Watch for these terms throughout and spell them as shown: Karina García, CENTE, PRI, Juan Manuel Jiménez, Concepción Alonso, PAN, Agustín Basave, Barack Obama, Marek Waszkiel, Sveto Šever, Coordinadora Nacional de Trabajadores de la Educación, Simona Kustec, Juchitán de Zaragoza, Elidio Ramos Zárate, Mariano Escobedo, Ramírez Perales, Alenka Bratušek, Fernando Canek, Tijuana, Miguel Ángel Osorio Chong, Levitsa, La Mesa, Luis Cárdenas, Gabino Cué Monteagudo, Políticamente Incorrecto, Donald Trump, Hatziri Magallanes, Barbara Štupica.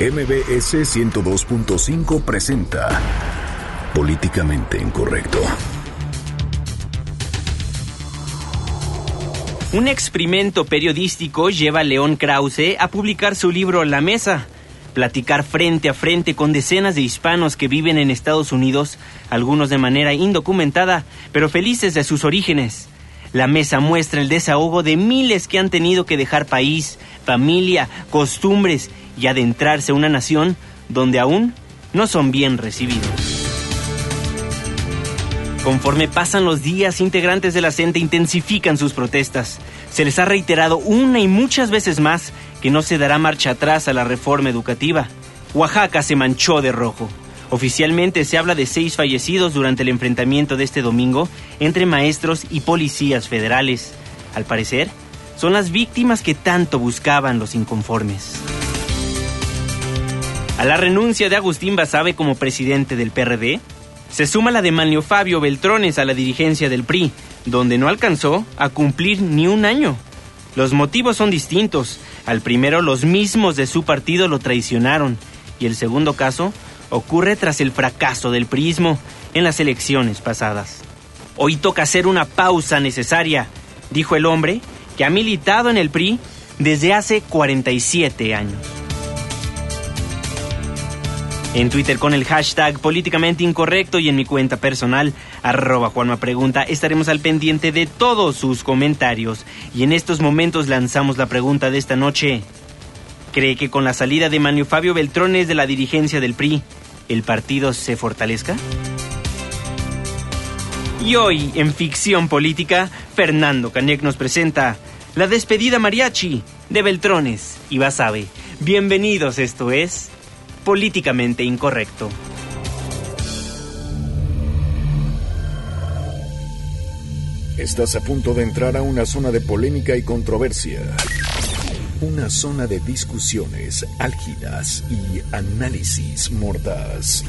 MBS 102.5 presenta Políticamente Incorrecto. Un experimento periodístico lleva a León Krauze a publicar su libro La Mesa. Platicar frente a frente con decenas de hispanos que viven en Estados Unidos, algunos de manera indocumentada, pero felices de sus orígenes. La mesa muestra el desahogo de miles que han tenido que dejar país, familia, costumbres y adentrarse a una nación donde aún no son bien recibidos. Conforme pasan los días, integrantes de la CENTE intensifican sus protestas. Se les ha reiterado una y muchas veces más que no se dará marcha atrás a la reforma educativa. Oaxaca se manchó de rojo. Oficialmente se habla de 6 fallecidos durante el enfrentamiento de este domingo entre maestros y policías federales. Al parecer, son las víctimas que tanto buscaban los inconformes. A la renuncia de Agustín Basave como presidente del PRD, se suma la de Manlio Fabio Beltrones a la dirigencia del PRI, donde no alcanzó a cumplir ni un año. Los motivos son distintos. Al primero, los mismos de su partido lo traicionaron. Y el segundo caso ocurre tras el fracaso del priismo en las elecciones pasadas. Hoy toca hacer una pausa necesaria, dijo el hombre que ha militado en el PRI desde hace 47 años. En Twitter con el hashtag Políticamente Incorrecto y en mi cuenta personal, @JuanmaPregunta, estaremos al pendiente de todos sus comentarios. Y en estos momentos lanzamos la pregunta de esta noche. ¿Cree que con la salida de Manlio Fabio Beltrones de la dirigencia del PRI, el partido se fortalezca? Y hoy, en Ficción Política, Fernando Canek nos presenta La Despedida Mariachi de Beltrones y Basave. Bienvenidos, esto es Políticamente Incorrecto. Estás a punto de entrar a una zona de polémica y controversia. Una zona de discusiones álgidas y análisis mordaz.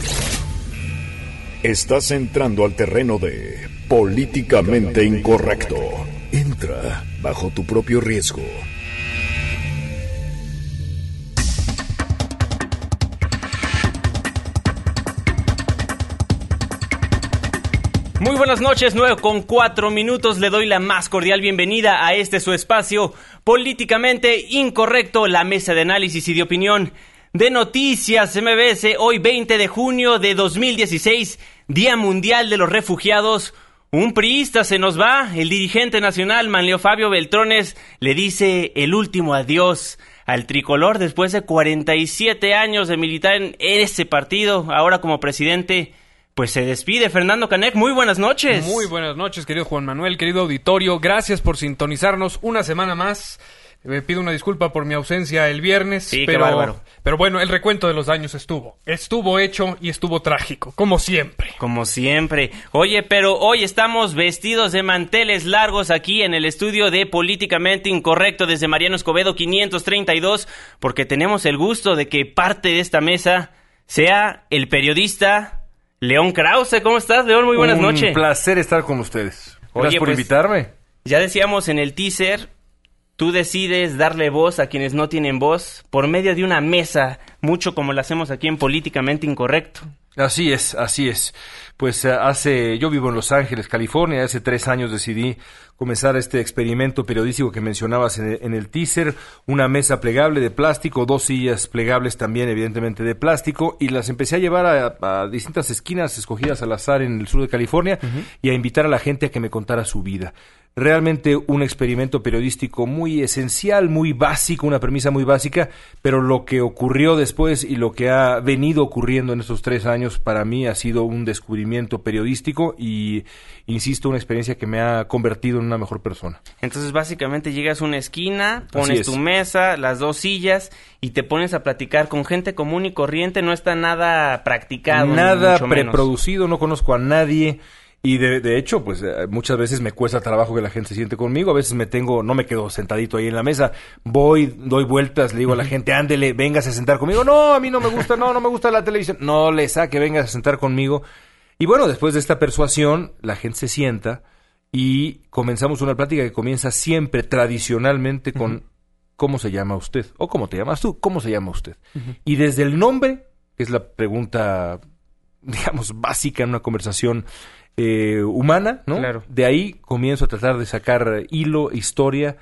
Estás entrando al terreno de Políticamente Incorrecto. Entra bajo tu propio riesgo. Muy buenas noches, 9:04. Le doy la más cordial bienvenida a este su espacio Políticamente Incorrecto, la mesa de análisis y de opinión de Noticias MBS. Hoy 20 de junio de 2016, Día Mundial de los Refugiados. Un priista se nos va, el dirigente nacional Manlio Fabio Beltrones le dice el último adiós al tricolor después de 47 años de militar en ese partido, ahora como presidente. Pues se despide Fernando Canek, muy buenas noches. Muy buenas noches, querido Juan Manuel, querido auditorio, gracias por sintonizarnos una semana más. Me pido una disculpa por mi ausencia el viernes. Sí, pero, qué bárbaro. Pero bueno, el recuento de los daños estuvo hecho y estuvo trágico, como siempre. Como siempre. Oye, pero hoy estamos vestidos de manteles largos aquí en el estudio de Políticamente Incorrecto desde Mariano Escobedo 532, porque tenemos el gusto de que parte de esta mesa sea el periodista León Krauze. ¿Cómo estás, León? Muy buenas noches. Un placer estar con ustedes. Gracias por invitarme. Ya decíamos en el teaser, tú decides darle voz a quienes no tienen voz por medio de una mesa, mucho como lo hacemos aquí en Políticamente Incorrecto. Así es, así es. Pues yo vivo en Los Ángeles, California, hace 3 años decidí comenzar este experimento periodístico que mencionabas en el teaser, una mesa plegable de plástico, 2 sillas plegables también evidentemente de plástico, y las empecé a llevar a distintas esquinas escogidas al azar en el sur de California, uh-huh, y a invitar a la gente a que me contara su vida. Realmente un experimento periodístico muy esencial, muy básico, una premisa muy básica, pero lo que ocurrió después y lo que ha venido ocurriendo en estos 3 años para mí ha sido un descubrimiento periodístico y, insisto, una experiencia que me ha convertido en una mejor persona. Entonces, básicamente llegas a una esquina, pones tu mesa, las 2 sillas y te pones a platicar con gente común y corriente, no está nada practicado. Nada preproducido, no conozco a nadie. Y de hecho, pues muchas veces me cuesta trabajo que la gente se siente conmigo. A veces no me quedo sentadito ahí en la mesa. Voy, doy vueltas, le digo a la gente, ándele, véngase a sentar conmigo. No, a mí no me gusta, no me gusta la televisión. No le saque, véngase a sentar conmigo. Y bueno, después de esta persuasión, la gente se sienta y comenzamos una plática que comienza siempre tradicionalmente con ¿cómo se llama usted? O ¿cómo te llamas tú? ¿Cómo se llama usted? Uh-huh. Y desde el nombre, que es la pregunta, digamos, básica en una conversación humana, ¿no? Claro. De ahí comienzo a tratar de sacar hilo, historia,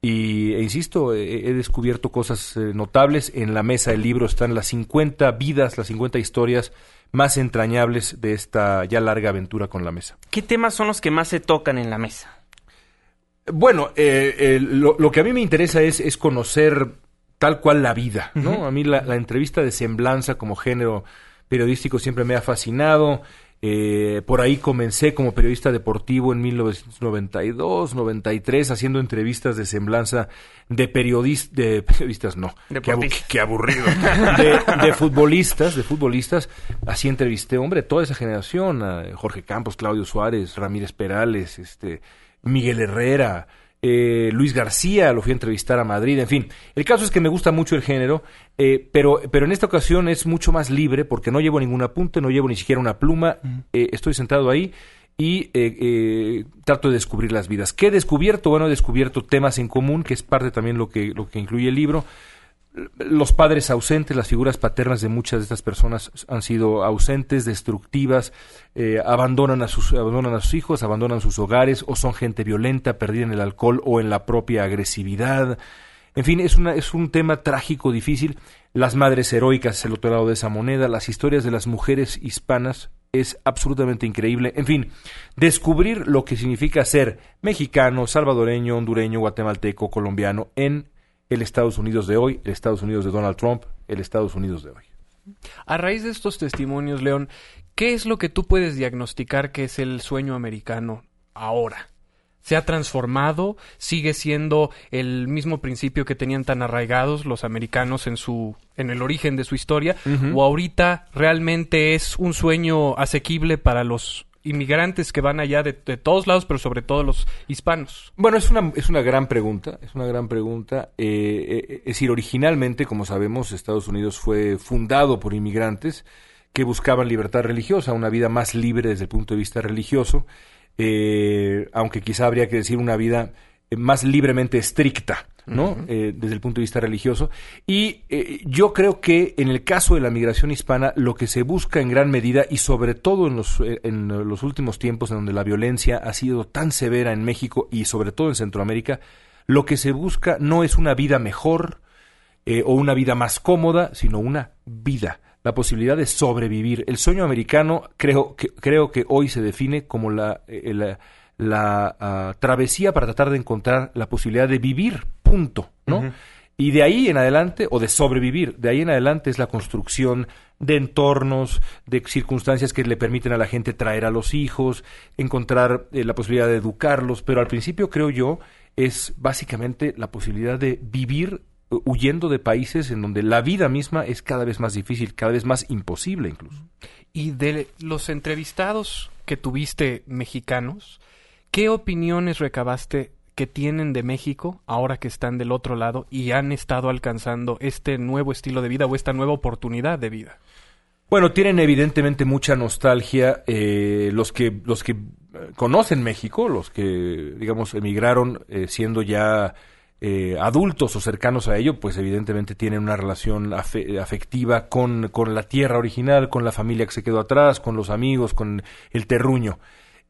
y insisto, he descubierto cosas notables. En La Mesa, el libro, están las 50 vidas, las 50 historias más entrañables de esta ya larga aventura con La Mesa. ¿Qué temas son los que más se tocan en La Mesa? Bueno, lo que a mí me interesa es conocer tal cual la vida, ¿no? Uh-huh. A mí la entrevista de semblanza como género periodístico siempre me ha fascinado. Por ahí comencé como periodista deportivo en 1992, 93, haciendo entrevistas de semblanza de futbolistas. Así entrevisté, hombre, toda esa generación, a Jorge Campos, Claudio Suárez, Ramírez Perales, Miguel Herrera, Luis García, lo fui a entrevistar a Madrid, en fin. El caso es que me gusta mucho el género, pero en esta ocasión es mucho más libre porque no llevo ningún apunte, no llevo ni siquiera una pluma, estoy sentado ahí y trato de descubrir las vidas. ¿Qué he descubierto? Bueno, he descubierto temas en común, que es parte también lo que incluye el libro. Los padres ausentes, las figuras paternas de muchas de estas personas han sido ausentes, destructivas, abandonan a sus hijos, abandonan sus hogares, o son gente violenta, perdida en el alcohol o en la propia agresividad. En fin, es un tema trágico, difícil. Las madres heroicas es el otro lado de esa moneda. Las historias de las mujeres hispanas es absolutamente increíble. En fin, descubrir lo que significa ser mexicano, salvadoreño, hondureño, guatemalteco, colombiano en el Estados Unidos de hoy, el Estados Unidos de Donald Trump, el Estados Unidos de hoy. A raíz de estos testimonios, León, ¿qué es lo que tú puedes diagnosticar que es el sueño americano ahora? ¿Se ha transformado? ¿Sigue siendo el mismo principio que tenían tan arraigados los americanos en el origen de su historia? Uh-huh. ¿O ahorita realmente es un sueño asequible para los inmigrantes que van allá de todos lados, pero sobre todo los hispanos? Bueno, es una gran pregunta. Es decir, originalmente, como sabemos, Estados Unidos fue fundado por inmigrantes que buscaban libertad religiosa, una vida más libre desde el punto de vista religioso, aunque quizá habría que decir una vida más libremente estricta, ¿no? Uh-huh. Desde el punto de vista religioso. Y yo creo que en el caso de la migración hispana, lo que se busca en gran medida, y sobre todo en los últimos tiempos, en donde la violencia ha sido tan severa en México y sobre todo en Centroamérica, lo que se busca no es una vida mejor o una vida más cómoda, sino una vida, la posibilidad de sobrevivir. El sueño americano creo que hoy se define como la travesía para tratar de encontrar la posibilidad de vivir, punto, ¿no? Uh-huh. Y de ahí en adelante, o de sobrevivir, de ahí en adelante es la construcción de entornos, de circunstancias que le permiten a la gente traer a los hijos, encontrar la posibilidad de educarlos, pero al principio, creo yo, es básicamente la posibilidad de vivir huyendo de países en donde la vida misma es cada vez más difícil, cada vez más imposible incluso. Y de los entrevistados que tuviste mexicanos, ¿qué opiniones recabaste que tienen de México ahora que están del otro lado y han estado alcanzando este nuevo estilo de vida o esta nueva oportunidad de vida? Bueno, tienen evidentemente mucha nostalgia los que conocen México, los que, digamos, emigraron siendo ya adultos o cercanos a ello, pues evidentemente tienen una relación afectiva con la tierra original, con la familia que se quedó atrás, con los amigos, con el terruño.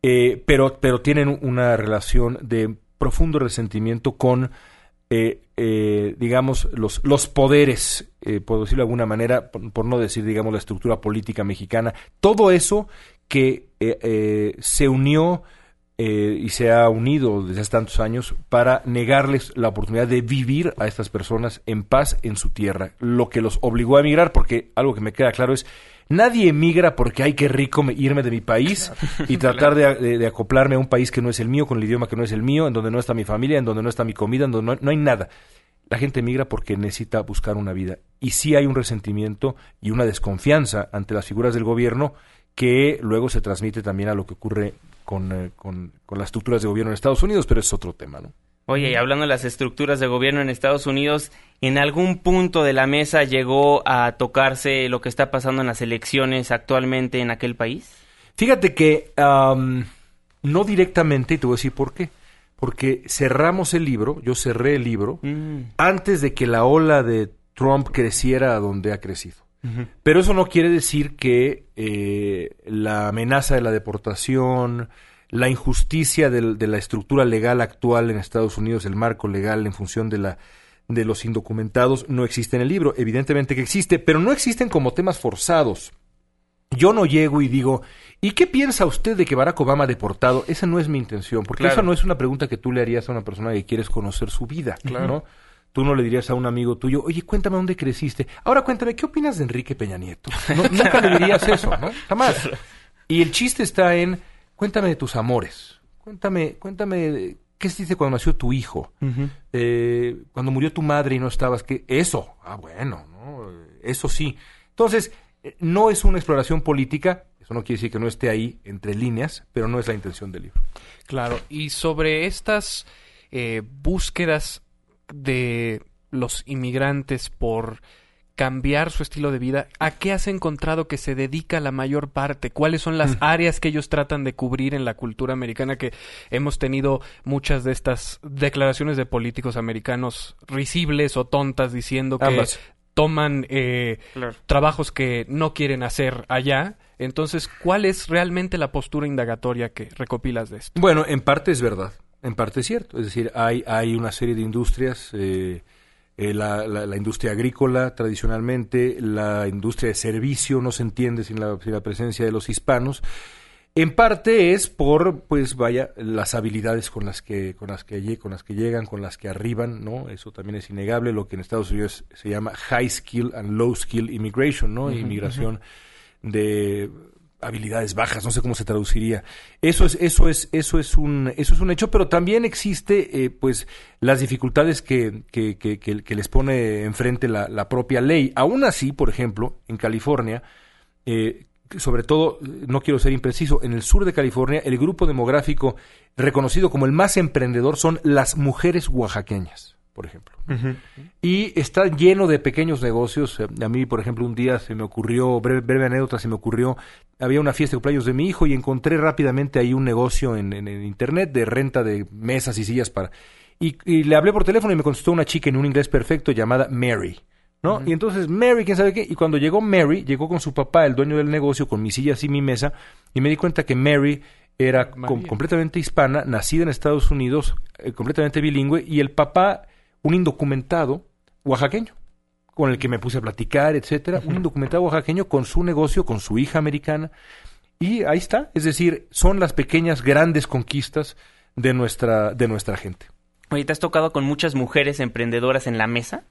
Pero tienen una relación de profundo resentimiento con, digamos, los poderes, por decirlo de alguna manera, por no decir, digamos, la estructura política mexicana. Todo eso que se unió y se ha unido desde hace tantos años para negarles la oportunidad de vivir a estas personas en paz en su tierra. Lo que los obligó a emigrar, porque algo que me queda claro es: nadie emigra porque hay que rico irme de mi país, claro, y tratar de acoplarme a un país que no es el mío, con el idioma que no es el mío, en donde no está mi familia, en donde no está mi comida, en donde no hay nada. La gente emigra porque necesita buscar una vida. Y sí hay un resentimiento y una desconfianza ante las figuras del gobierno que luego se transmite también a lo que ocurre con las estructuras de gobierno en Estados Unidos, pero es otro tema, ¿no? Oye, y hablando de las estructuras de gobierno en Estados Unidos, ¿en algún punto de la mesa llegó a tocarse lo que está pasando en las elecciones actualmente en aquel país? Fíjate que no directamente, y te voy a decir por qué, porque cerramos el libro, yo cerré el libro, antes de que la ola de Trump creciera a donde ha crecido. Uh-huh. Pero eso no quiere decir que la amenaza de la deportación, la injusticia de la estructura legal actual en Estados Unidos, el marco legal en función de los indocumentados, no existe en el libro. Evidentemente que existe, pero no existen como temas forzados. Yo no llego y digo, ¿y qué piensa usted de que Barack Obama ha deportado? Esa no es mi intención, porque claro, esa no es una pregunta que tú le harías a una persona que quieres conocer su vida, claro, ¿no? Tú no le dirías a un amigo tuyo, oye, cuéntame dónde creciste. Ahora cuéntame, ¿qué opinas de Enrique Peña Nieto? No, nunca le dirías eso, ¿no? Jamás. Y el chiste está en, cuéntame de tus amores. Cuéntame, ¿qué se dice cuando nació tu hijo? Uh-huh. Cuando murió tu madre y no estabas, ¿qué? Eso. Ah, bueno, ¿no? Eso sí. Entonces, no es una exploración política, eso no quiere decir que no esté ahí entre líneas, pero no es la intención del libro. Claro, y sobre estas búsquedas de los inmigrantes por cambiar su estilo de vida, ¿a qué has encontrado que se dedica la mayor parte? ¿Cuáles son las áreas que ellos tratan de cubrir en la cultura americana? Que hemos tenido muchas de estas declaraciones de políticos americanos risibles o tontas diciendo que ambas toman claro, trabajos que no quieren hacer allá. Entonces, ¿cuál es realmente la postura indagatoria que recopilas de esto? Bueno, en parte es verdad, en parte es cierto. Es decir, hay una serie de industrias, la industria agrícola tradicionalmente, la industria de servicio no se entiende sin la presencia de los hispanos. En parte es por, pues vaya, las habilidades con las que llegan, con las que arriban, ¿no? Eso también es innegable, lo que en Estados Unidos se llama high skill and low skill immigration, ¿no? Uh-huh, inmigración uh-huh, de habilidades bajas, no sé cómo se traduciría. Eso es un hecho, pero también existe pues las dificultades que les pone enfrente la propia ley. Aún así, por ejemplo, en California, sobre todo, no quiero ser impreciso, en el sur de California, el grupo demográfico reconocido como el más emprendedor son las mujeres oaxaqueñas, por ejemplo. Uh-huh. Y está lleno de pequeños negocios. A mí, por ejemplo, un día se me ocurrió, breve anécdota, había una fiesta de cumpleaños de mi hijo y encontré rápidamente ahí un negocio en internet de renta de mesas y sillas para... Y le hablé por teléfono y me contestó una chica en un inglés perfecto llamada Mary, ¿no? Uh-huh. Y entonces Mary, quién sabe qué, y cuando llegó Mary, llegó con su papá, el dueño del negocio, con mis sillas y mi mesa, y me di cuenta que Mary era completamente hispana, nacida en Estados Unidos, completamente bilingüe, y el papá, un indocumentado oaxaqueño, con el que me puse a platicar, etcétera, uh-huh, un indocumentado oaxaqueño con su negocio, con su hija americana, y ahí está, es decir, son las pequeñas grandes conquistas de nuestra gente. Oye, ¿te has tocado con muchas mujeres emprendedoras en la mesa?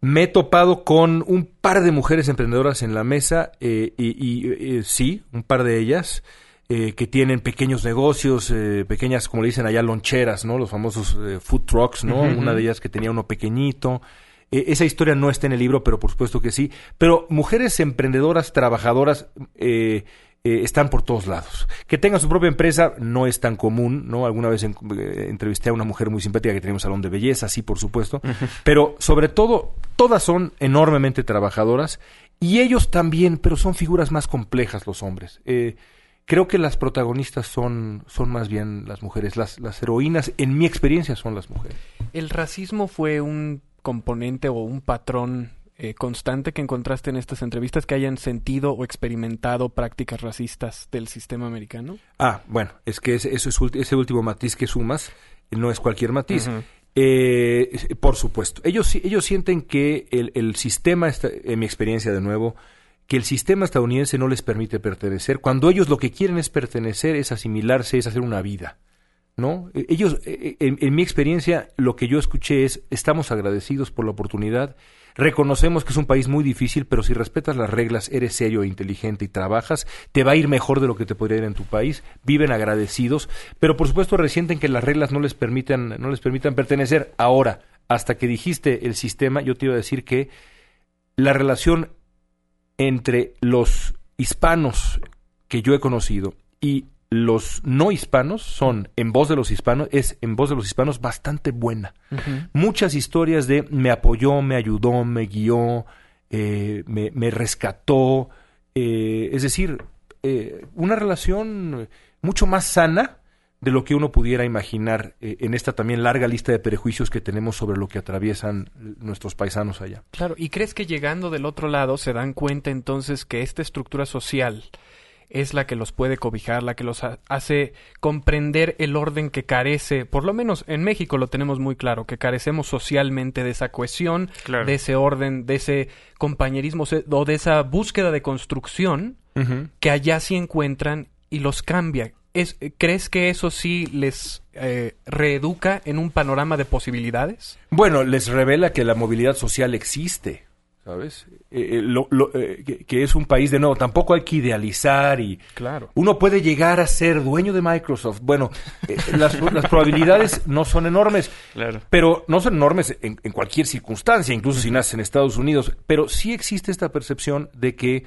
Me he topado con un par de mujeres emprendedoras en la mesa, sí, un par de ellas, que tienen pequeños negocios, pequeñas, como le dicen allá, loncheras, ¿no? Los famosos food trucks, ¿no? Uh-huh. Una de ellas que tenía uno pequeñito. Esa historia no está en el libro, pero por supuesto que sí. Pero mujeres emprendedoras, trabajadoras, están por todos lados. Que tengan su propia empresa no es tan común, ¿no? Alguna vez entrevisté a una mujer muy simpática que tenía un salón de belleza, sí, por supuesto. Uh-huh. Pero sobre todo, todas son enormemente trabajadoras y ellos también, pero son figuras más complejas los hombres. Creo que las protagonistas son más bien las mujeres. Las heroínas, en mi experiencia, son las mujeres. ¿El racismo fue un componente o un patrón constante que encontraste en estas entrevistas, que hayan sentido o experimentado prácticas racistas del sistema americano? Ah, bueno, es que ese último matiz que sumas no es cualquier matiz. Uh-huh. Por supuesto. Ellos sienten que el sistema, en mi experiencia de nuevo, que el sistema estadounidense no les permite pertenecer, cuando ellos lo que quieren es pertenecer, es asimilarse, es hacer una vida, ¿no? Ellos, en mi experiencia, lo que yo escuché es, estamos agradecidos por la oportunidad, reconocemos que es un país muy difícil, pero si respetas las reglas, eres serio e inteligente y trabajas, te va a ir mejor de lo que te podría ir en tu país, viven agradecidos, pero por supuesto resienten que las reglas no les permitan pertenecer. Ahora, hasta que dijiste el sistema, yo te iba a decir que la relación entre los hispanos que yo he conocido y los no hispanos es en voz de los hispanos bastante buena. Uh-huh. Muchas historias de me apoyó, me ayudó, me guió, me rescató. Es decir, una relación mucho más sana de lo que uno pudiera imaginar en esta también larga lista de prejuicios que tenemos sobre lo que atraviesan nuestros paisanos allá. Claro, ¿y crees que llegando del otro lado se dan cuenta entonces que esta estructura social es la que los puede cobijar, la que los hace comprender el orden que carece, por lo menos en México lo tenemos muy claro, que carecemos socialmente de esa cohesión, claro, de ese orden, de ese compañerismo o de esa búsqueda de construcción que allá sí encuentran y los cambia? ¿Crees que eso sí les reeduca en un panorama de posibilidades? Bueno, les revela que la movilidad social existe, ¿sabes? Que es un país, de nuevo, tampoco hay que idealizar y... Claro. Uno puede llegar a ser dueño de Microsoft. Bueno, las probabilidades no son enormes. Claro. Pero no son enormes en cualquier circunstancia, incluso si naces en Estados Unidos. Pero sí existe esta percepción de que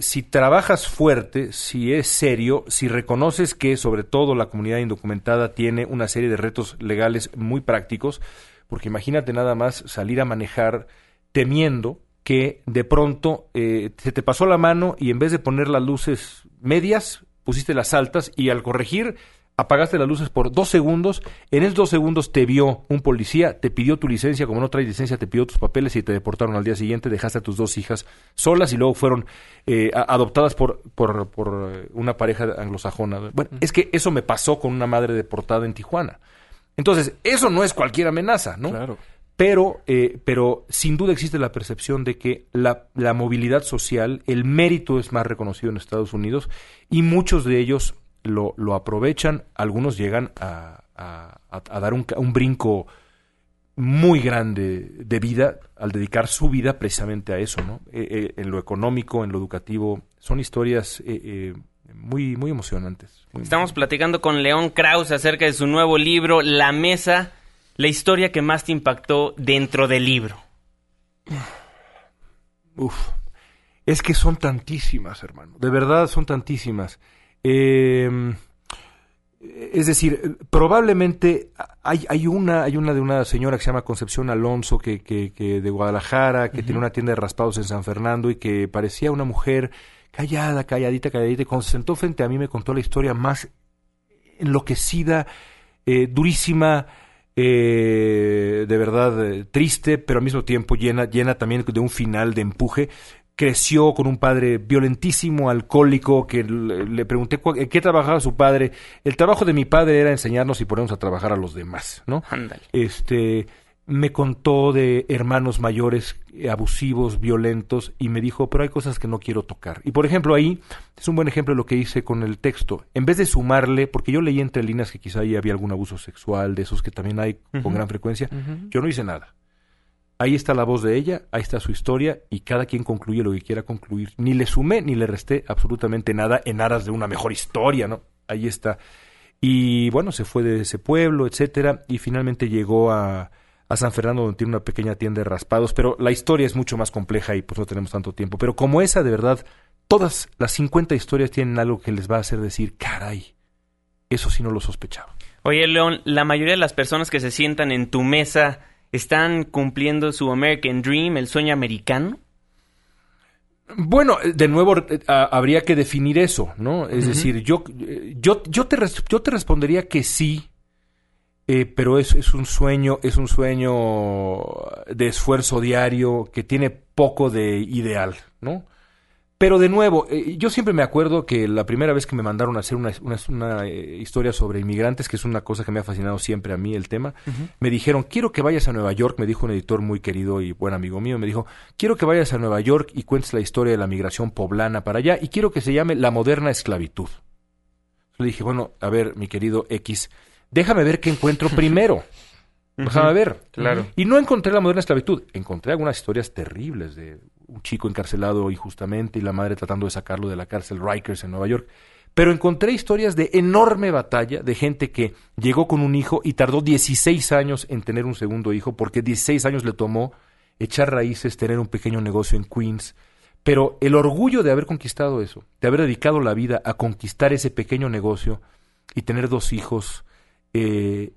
si trabajas fuerte, si es serio, si reconoces que sobre todo la comunidad indocumentada tiene una serie de retos legales muy prácticos, porque imagínate nada más salir a manejar temiendo que de pronto se te pasó la mano y en vez de poner las luces medias, pusiste las altas y al corregir apagaste las luces por 2 segundos, en esos 2 segundos te vio un policía, te pidió tu licencia, como no traes licencia te pidió tus papeles y te deportaron al día siguiente, dejaste a tus 2 hijas solas y luego fueron adoptadas por una pareja anglosajona. Bueno, es que eso me pasó con una madre deportada en Tijuana. Entonces, eso no es cualquier amenaza, ¿no? Claro. Pero sin duda existe la percepción de que la movilidad social, el mérito es más reconocido en Estados Unidos y muchos de ellos lo aprovechan, algunos llegan a dar un brinco muy grande de vida al dedicar su vida precisamente a eso, ¿no? En lo económico, en lo educativo, son historias muy, muy emocionantes. Estamos platicando con León Krauze acerca de su nuevo libro, La Mesa, la historia que más te impactó dentro del libro. Uf, es que son tantísimas, hermano, de verdad son tantísimas. Es decir, probablemente hay una de una señora que se llama Concepción Alonso que de Guadalajara, que tiene una tienda de raspados en San Fernando y que parecía una mujer calladita, y cuando se sentó frente a mí me contó la historia más enloquecida, durísima, de verdad triste, pero al mismo tiempo llena también de un final de empuje. Creció con un padre violentísimo, alcohólico, que le pregunté en qué trabajaba su padre. El trabajo de mi padre era enseñarnos y ponernos a trabajar a los demás, ¿no? Ándale. Me contó de hermanos mayores abusivos, violentos, y me dijo, pero hay cosas que no quiero tocar. Y, por ejemplo, ahí es un buen ejemplo de lo que hice con el texto. En vez de sumarle, porque yo leí entre líneas que quizá ahí había algún abuso sexual, de esos que también hay con gran frecuencia, yo no hice nada. Ahí está la voz de ella, ahí está su historia y cada quien concluye lo que quiera concluir. Ni le sumé ni le resté absolutamente nada en aras de una mejor historia, ¿no? Ahí está. Y bueno, se fue de ese pueblo, etcétera, y finalmente llegó a San Fernando, donde tiene una pequeña tienda de raspados, pero la historia es mucho más compleja y pues no tenemos tanto tiempo. Pero como esa, de verdad, todas las 50 historias tienen algo que les va a hacer decir, caray, eso sí no lo sospechaba. Oye, León, la mayoría de las personas que se sientan en tu mesa... ¿están cumpliendo su American Dream, el sueño americano? Bueno, de nuevo habría que definir eso, ¿no? Es decir, yo te respondería que sí, pero es un sueño de esfuerzo diario que tiene poco de ideal, ¿no? Pero de nuevo, yo siempre me acuerdo que la primera vez que me mandaron a hacer una historia sobre inmigrantes, que es una cosa que me ha fascinado siempre a mí el tema, me dijeron, quiero que vayas a Nueva York, me dijo un editor muy querido y buen amigo mío, me dijo, quiero que vayas a Nueva York y cuentes la historia de la migración poblana para allá y quiero que se llame La Moderna Esclavitud. Le dije, bueno, a ver, mi querido X, déjame ver qué encuentro primero. Déjame ver. Claro. Y no encontré La Moderna Esclavitud, encontré algunas historias terribles de... un chico encarcelado injustamente y la madre tratando de sacarlo de la cárcel Rikers en Nueva York. Pero encontré historias de enorme batalla, de gente que llegó con un hijo y tardó 16 años en tener un segundo hijo, porque 16 años le tomó echar raíces, tener un pequeño negocio en Queens. Pero el orgullo de haber conquistado eso, de haber dedicado la vida a conquistar ese pequeño negocio y tener 2 hijos, es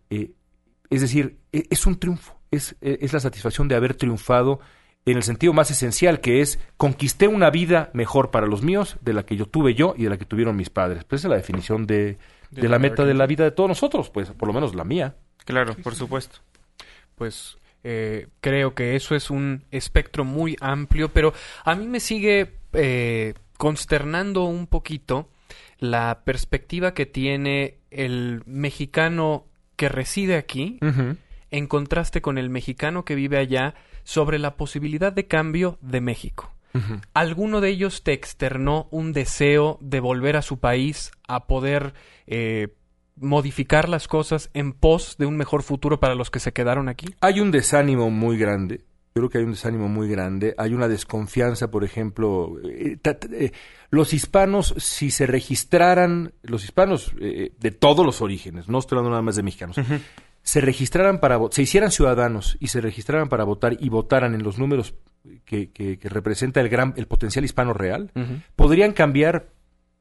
decir, es un triunfo, es la satisfacción de haber triunfado en el sentido más esencial, que es conquisté una vida mejor para los míos de la que yo tuve y de la que tuvieron mis padres. Pues esa es la definición de de la meta de la vida de todos nosotros, pues, por lo menos la mía. Claro, por supuesto. Pues creo que eso es un espectro muy amplio, pero a mí me sigue consternando un poquito la perspectiva que tiene el mexicano que reside aquí, uh-huh, en contraste con el mexicano que vive allá, sobre la posibilidad de cambio de México. Uh-huh. ¿Alguno de ellos te externó un deseo de volver a su país, a poder modificar las cosas en pos de un mejor futuro para los que se quedaron aquí? Hay un desánimo muy grande. Yo creo que hay un desánimo muy grande. Hay una desconfianza, por ejemplo. Los hispanos, si se registraran, los hispanos de todos los orígenes, no estoy hablando nada más de mexicanos, uh-huh, se registraran para se hicieran ciudadanos y se registraran para votar y votaran en los números que representa el potencial hispano real, uh-huh, podrían cambiar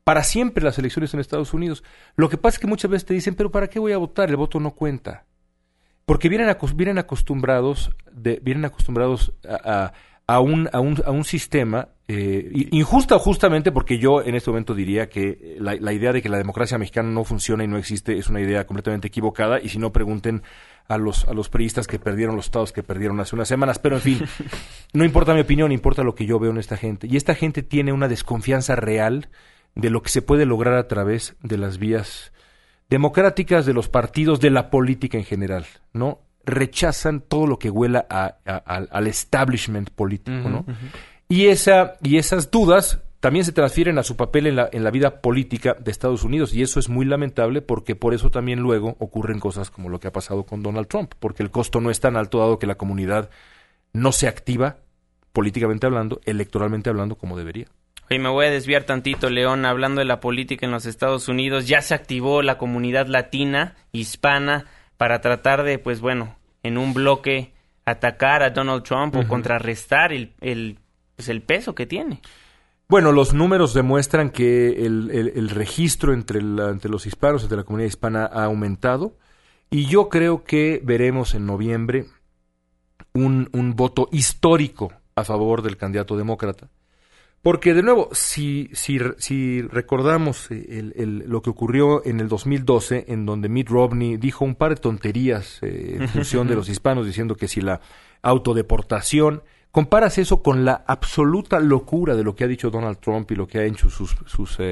para siempre las elecciones en Estados Unidos. Lo que pasa es que muchas veces te dicen, pero ¿para qué voy a votar? El voto no cuenta. Porque vienen acostumbrados a un sistema, injusta o justamente, porque yo en este momento diría que la idea de que la democracia mexicana no funciona y no existe es una idea completamente equivocada, y si no, pregunten a los priistas que perdieron los estados que perdieron hace unas semanas, pero en fin, no importa mi opinión, importa lo que yo veo en esta gente. Y esta gente tiene una desconfianza real de lo que se puede lograr a través de las vías democráticas, de los partidos, de la política en general, ¿no? Rechazan todo lo que huela al establishment político, uh-huh, ¿no? Uh-huh. Y esas dudas también se transfieren a su papel en la vida política de Estados Unidos, y eso es muy lamentable, porque por eso también luego ocurren cosas como lo que ha pasado con Donald Trump, porque el costo no es tan alto dado que la comunidad no se activa, políticamente hablando, electoralmente hablando, como debería. Oye, me voy a desviar tantito, León, hablando de la política en los Estados Unidos. Ya se activó la comunidad latina, hispana, para tratar de, pues bueno, en un bloque atacar a Donald Trump, uh-huh, o contrarrestar el peso que tiene. Bueno, los números demuestran que el registro entre los hispanos, entre la comunidad hispana, ha aumentado, y yo creo que veremos en noviembre un voto histórico a favor del candidato demócrata. Porque, de nuevo, si recordamos lo que ocurrió en el 2012, en donde Mitt Romney dijo un par de tonterías en función de los hispanos, diciendo que si la autodeportación, comparas eso con la absoluta locura de lo que ha dicho Donald Trump y lo que ha hecho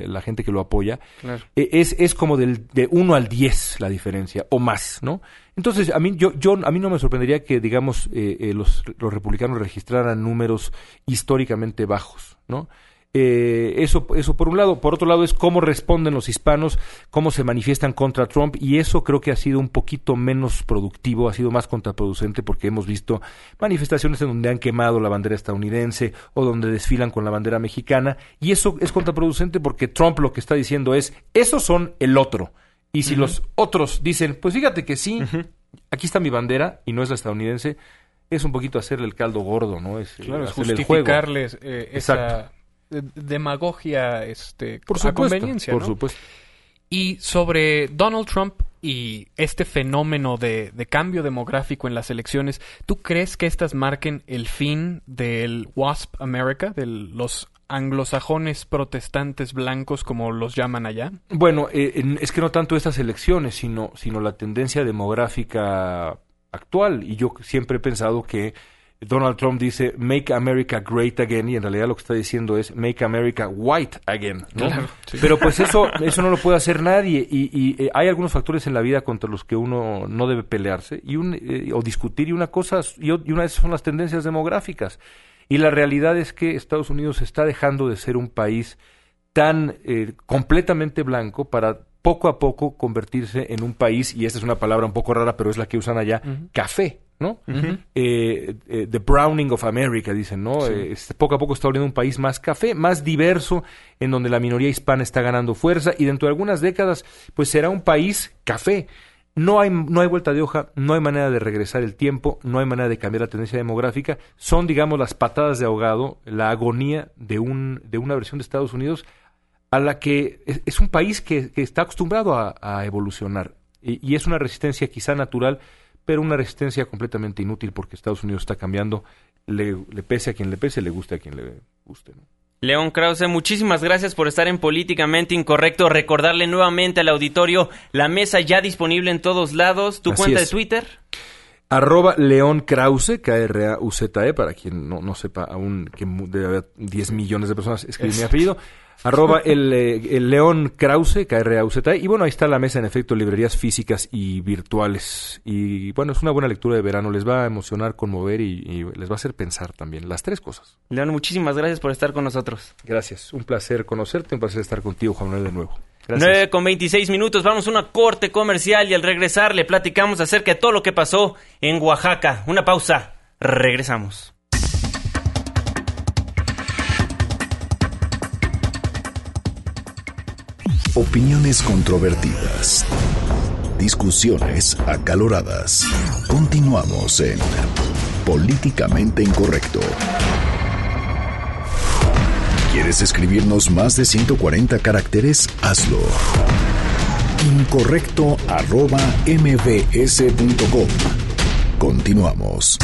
la gente que lo apoya, claro, es como de 1 al 10 la diferencia, o más, ¿no? Entonces, a mí no me sorprendería que, digamos, los republicanos registraran números históricamente bajos, ¿no? Eso por un lado. Por otro lado, es cómo responden los hispanos, cómo se manifiestan contra Trump, y eso creo que ha sido un poquito menos productivo, ha sido más contraproducente, porque hemos visto manifestaciones en donde han quemado la bandera estadounidense o donde desfilan con la bandera mexicana, y eso es contraproducente, porque Trump lo que está diciendo es, esos son el otro, y si, uh-huh, los otros dicen, pues fíjate que sí, uh-huh, aquí está mi bandera y no es la estadounidense, es un poquito hacerle el caldo gordo, ¿no? Es, claro, es justificarles el juego. Exacto. Demagogia por supuesto, a conveniencia, ¿no? Por supuesto. Y sobre Donald Trump y este fenómeno de cambio demográfico en las elecciones, ¿tú crees que estas marquen el fin del WASP America, de los anglosajones protestantes blancos, como los llaman allá? Bueno, es que no tanto estas elecciones, sino la tendencia demográfica actual. Y yo siempre he pensado que Donald Trump dice Make America Great Again, y en realidad lo que está diciendo es Make America White Again, ¿no? Claro, sí. Pero pues eso no lo puede hacer nadie, y hay algunos factores en la vida contra los que uno no debe pelearse o discutir, y una de esas son las tendencias demográficas. Y la realidad es que Estados Unidos está dejando de ser un país tan completamente blanco para poco a poco convertirse en un país, y esta es una palabra un poco rara, pero es la que usan allá, uh-huh, café, ¿no? Uh-huh. The Browning of America, dicen, ¿no? Sí. Poco a poco está abriendo un país más café, más diverso, en donde la minoría hispana está ganando fuerza, y dentro de algunas décadas, pues será un país café. No hay vuelta de hoja, no hay manera de regresar el tiempo, no hay manera de cambiar la tendencia demográfica. Son, digamos, las patadas de ahogado, la agonía de una versión de Estados Unidos a la que es un país que está acostumbrado a evolucionar. Y es una resistencia quizá natural, pero una resistencia completamente inútil, porque Estados Unidos está cambiando, le pese a quien le pese, le guste a quien le guste, ¿no? León Krauze, muchísimas gracias por estar en Políticamente Incorrecto. Recordarle nuevamente al auditorio, La Mesa ya disponible en todos lados. ¿Tu cuenta de Twitter? @León Krauze, K-R-A-U-Z-E, para quien no sepa aún que debe haber 10 millones de personas escribir mi apellido. @el León Krauze, K-R-A-U-Z-E. Y bueno, ahí está La Mesa, en efecto, librerías físicas y virtuales. Y bueno, es una buena lectura de verano. Les va a emocionar, conmover y les va a hacer pensar también. Las tres cosas. León, muchísimas gracias por estar con nosotros. Gracias. Un placer conocerte, un placer estar contigo, Juan Manuel, de nuevo. Gracias. 9:26. Vamos a una corte comercial y al regresar le platicamos acerca de todo lo que pasó en Oaxaca. Una pausa. Regresamos. Opiniones controvertidas, discusiones acaloradas. Continuamos en Políticamente Incorrecto. ¿Quieres escribirnos más de 140 caracteres? Hazlo. incorrecto@mbs.com. Continuamos.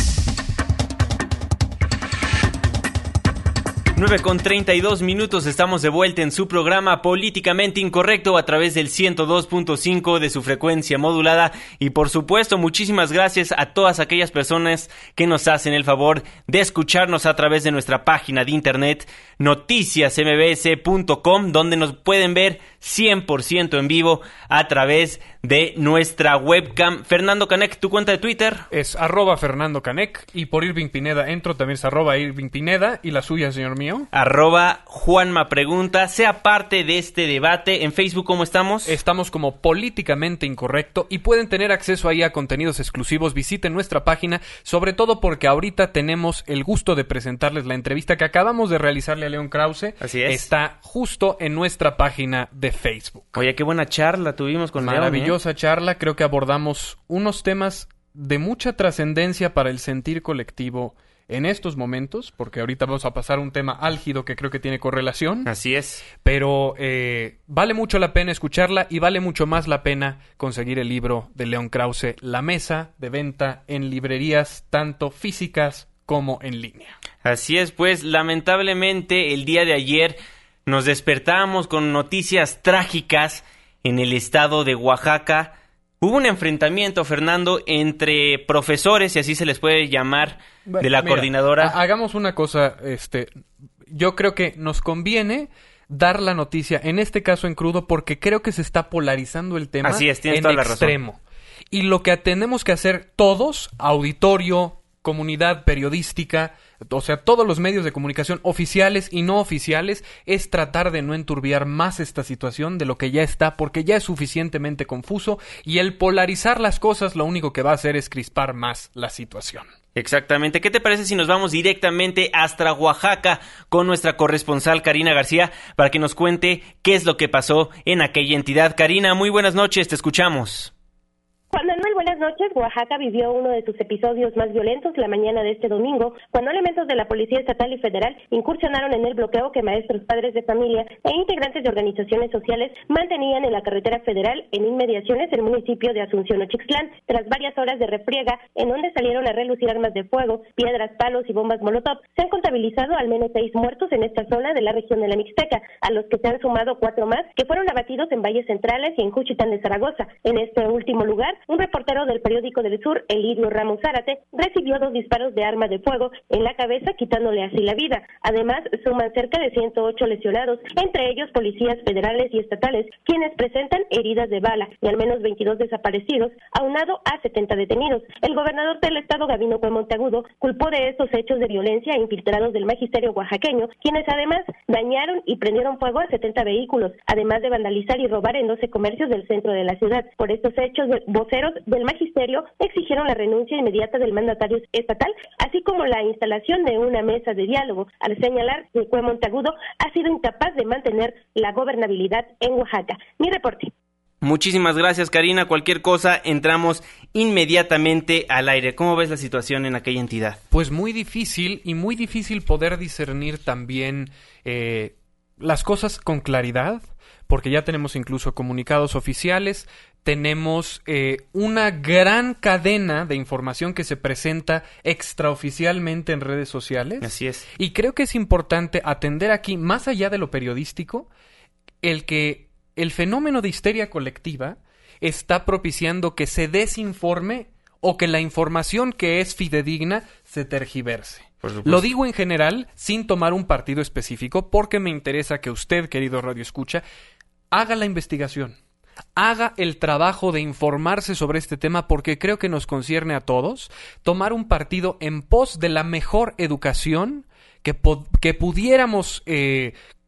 9:32. Estamos de vuelta en su programa Políticamente Incorrecto a través del 102.5 de su frecuencia modulada. Y por supuesto, muchísimas gracias a todas aquellas personas que nos hacen el favor de escucharnos a través de nuestra página de internet noticiasmbs.com, donde nos pueden ver 100% en vivo a través de nuestra webcam. Fernando Canek, ¿tu cuenta de Twitter? Es @Fernando Canek. Y por Irving Pineda entro, también es @Irving Pineda. Y la suya, señor mío. @Juanma Pregunta. Sea parte de este debate. En Facebook, ¿cómo estamos? Estamos como Políticamente Incorrecto y pueden tener acceso ahí a contenidos exclusivos. Visiten nuestra página, sobre todo porque ahorita tenemos el gusto de presentarles la entrevista que acabamos de realizarle a León Krauze. Así es. Está justo en nuestra página de Facebook. Oye, qué buena charla tuvimos con León. Maravillosa charla. Creo que abordamos unos temas de mucha trascendencia para el sentir colectivo en estos momentos, porque ahorita vamos a pasar un tema álgido que creo que tiene correlación. Así es. Pero vale mucho la pena escucharla y vale mucho más la pena conseguir el libro de León Krauze, La Mesa, de venta en librerías tanto físicas como en línea. Así es, pues lamentablemente el día de ayer nos despertamos con noticias trágicas en el estado de Oaxaca. Hubo un enfrentamiento, Fernando, entre profesores, y así se les puede llamar, de la coordinadora. Hagamos una cosa, yo creo que nos conviene dar la noticia, en este caso en crudo, porque creo que se está polarizando el tema. Así es, tienes toda la extremo. Razón. Y lo que tenemos que hacer todos, auditorio, comunidad periodística, o sea, todos los medios de comunicación oficiales y no oficiales, es tratar de no enturbiar más esta situación de lo que ya está, porque ya es suficientemente confuso y el polarizar las cosas lo único que va a hacer es crispar más la situación. Exactamente. ¿Qué te parece si nos vamos directamente hasta Oaxaca con nuestra corresponsal Karina García para que nos cuente qué es lo que pasó en aquella entidad? Karina, muy buenas noches, te escuchamos. Juan Manuel, buenas noches. Oaxaca vivió uno de sus episodios más violentos la mañana de este domingo, cuando elementos de la Policía Estatal y Federal incursionaron en el bloqueo que maestros, padres de familia e integrantes de organizaciones sociales mantenían en la carretera federal en inmediaciones del municipio de Asunción Nochixtlán. Tras varias horas de refriega, en donde salieron a relucir armas de fuego, piedras, palos y bombas molotov, se han contabilizado al menos 6 muertos en esta zona de la región de la Mixteca, a los que se han sumado 4 más que fueron abatidos en Valles Centrales y en Juchitán de Zaragoza. En este último lugar, un reportero del periódico del Sur, Elidio Ramos Zárate, recibió 2 disparos de arma de fuego en la cabeza, quitándole así la vida. Además, suman cerca de 108 lesionados, entre ellos policías federales y estatales, quienes presentan heridas de bala y al menos 22 desaparecidos, aunado a 70 detenidos. El gobernador del estado, Gabino Cué Monteagudo, culpó de estos hechos de violencia a infiltrados del magisterio oaxaqueño, quienes además dañaron y prendieron fuego a 70 vehículos, además de vandalizar y robar en 12 comercios del centro de la ciudad. Por estos hechos, voceros del magisterio exigieron la renuncia inmediata del mandatario estatal, así como la instalación de una mesa de diálogo, al señalar que Cué Monteagudo ha sido incapaz de mantener la gobernabilidad en Oaxaca. Mi reporte. Muchísimas gracias, Karina. Cualquier cosa, entramos inmediatamente al aire. ¿Cómo ves la situación en aquella entidad? Pues muy difícil poder discernir también las cosas con claridad, porque ya tenemos incluso comunicados oficiales, tenemos una gran cadena de información que se presenta extraoficialmente en redes sociales. Así es. Y creo que es importante atender aquí, más allá de lo periodístico, el que el fenómeno de histeria colectiva está propiciando que se desinforme o que la información que es fidedigna se tergiverse. Lo digo en general, sin tomar un partido específico, porque me interesa que usted, querido radioescucha, haga la investigación, haga el trabajo de informarse sobre este tema, porque creo que nos concierne a todos tomar un partido en pos de la mejor educación que pudiéramos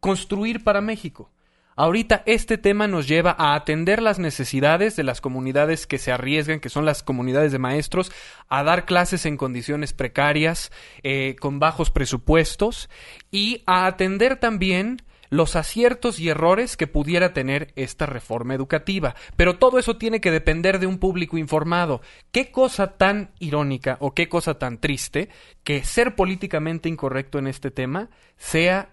construir para México. Ahorita este tema nos lleva a atender las necesidades de las comunidades que se arriesgan, que son las comunidades de maestros, a dar clases en condiciones precarias, con bajos presupuestos, y a atender también los aciertos y errores que pudiera tener esta reforma educativa. Pero todo eso tiene que depender de un público informado. Qué cosa tan irónica o qué cosa tan triste que ser políticamente incorrecto en este tema sea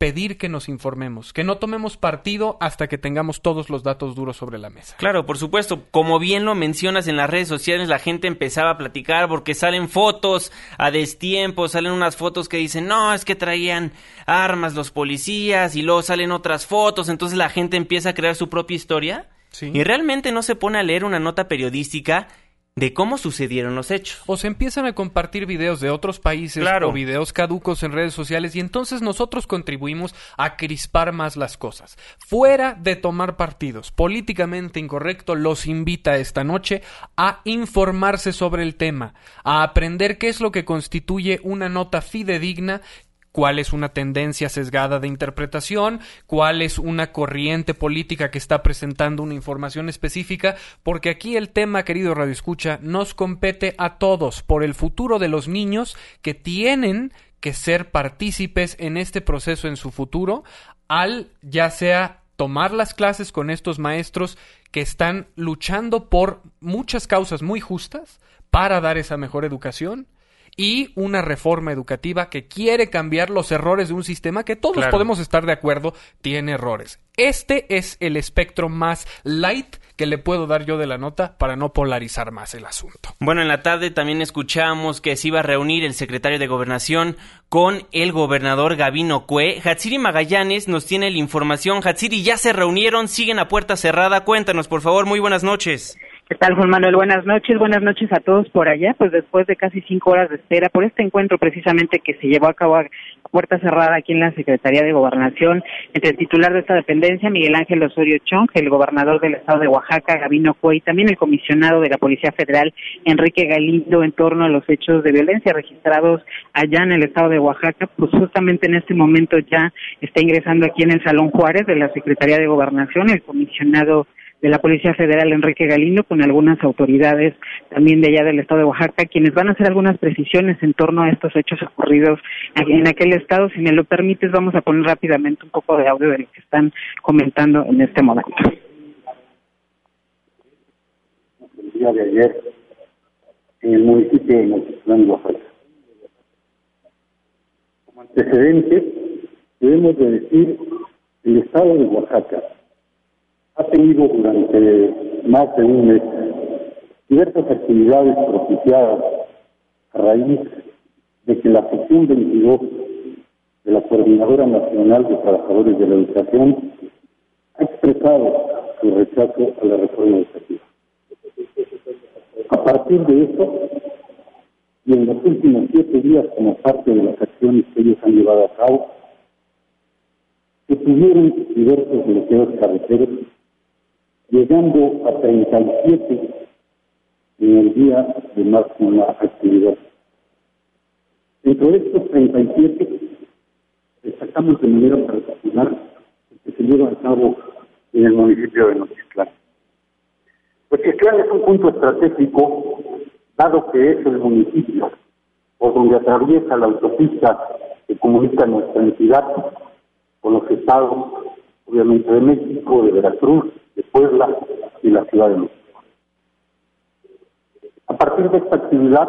pedir que nos informemos, que no tomemos partido hasta que tengamos todos los datos duros sobre la mesa. Claro, por supuesto, como bien lo mencionas, en las redes sociales la gente empezaba a platicar porque salen fotos a destiempo, salen unas fotos que dicen, no, es que traían armas los policías, y luego salen otras fotos, entonces la gente empieza a crear su propia historia, sí, y realmente no se pone a leer una nota periodística de cómo sucedieron los hechos. O se empiezan a compartir videos de otros países, claro, o videos caducos en redes sociales, y entonces nosotros contribuimos a crispar más las cosas. Fuera de tomar partidos, Políticamente Incorrecto los invita esta noche a informarse sobre el tema, a aprender qué es lo que constituye una nota fidedigna, cuál es una tendencia sesgada de interpretación, cuál es una corriente política que está presentando una información específica, porque aquí el tema, querido radioescucha, nos compete a todos por el futuro de los niños que tienen que ser partícipes en este proceso en su futuro, al ya sea tomar las clases con estos maestros que están luchando por muchas causas muy justas para dar esa mejor educación, y una reforma educativa que quiere cambiar los errores de un sistema que todos, claro, podemos estar de acuerdo, tiene errores. Este es el espectro más light que le puedo dar yo de la nota para no polarizar más el asunto. Bueno, en la tarde también escuchamos que se iba a reunir el secretario de Gobernación con el gobernador Gabino Cué. Hatziri Magallanes nos tiene la información. Hatziri, ya se reunieron, siguen a puerta cerrada. Cuéntanos, por favor. Muy buenas noches. ¿Qué tal, Juan Manuel? Buenas noches a todos por allá. Pues después de casi 5 horas de espera por este encuentro precisamente que se llevó a cabo a puerta cerrada aquí en la Secretaría de Gobernación, entre el titular de esta dependencia, Miguel Ángel Osorio Chong, el gobernador del estado de Oaxaca, Gabino Cué, y también el comisionado de la Policía Federal, Enrique Galindo, en torno a los hechos de violencia registrados allá en el estado de Oaxaca. Pues justamente en este momento ya está ingresando aquí en el Salón Juárez de la Secretaría de Gobernación el comisionado de la Policía Federal, Enrique Galindo, con algunas autoridades también de allá del estado de Oaxaca, quienes van a hacer algunas precisiones en torno a estos hechos ocurridos en aquel estado. Si me lo permites, vamos a poner rápidamente un poco de audio de lo que están comentando en este momento. El día de ayer, en el municipio de Nochixtlán, Oaxaca. Como antecedente, debemos de decir el estado de Oaxaca ha tenido durante más de un mes diversas actividades propiciadas a raíz de que la sección 22 de la Coordinadora Nacional de Trabajadores de la Educación ha expresado su rechazo a la reforma educativa. A partir de eso, y en los últimos 7 días como parte de las acciones que ellos han llevado a cabo, se tuvieron diversos bloqueos carreteros, llegando a 37 en el día de máxima actividad. Dentro de estos 37, destacamos de manera particular el que se lleva a cabo en el municipio de Nochixtlán. Nochixtlán es un punto estratégico, dado que es el municipio por donde atraviesa la autopista que comunica nuestra entidad con los estados, obviamente, de México, de Veracruz, de Puebla y la Ciudad de México. A partir de esta actividad,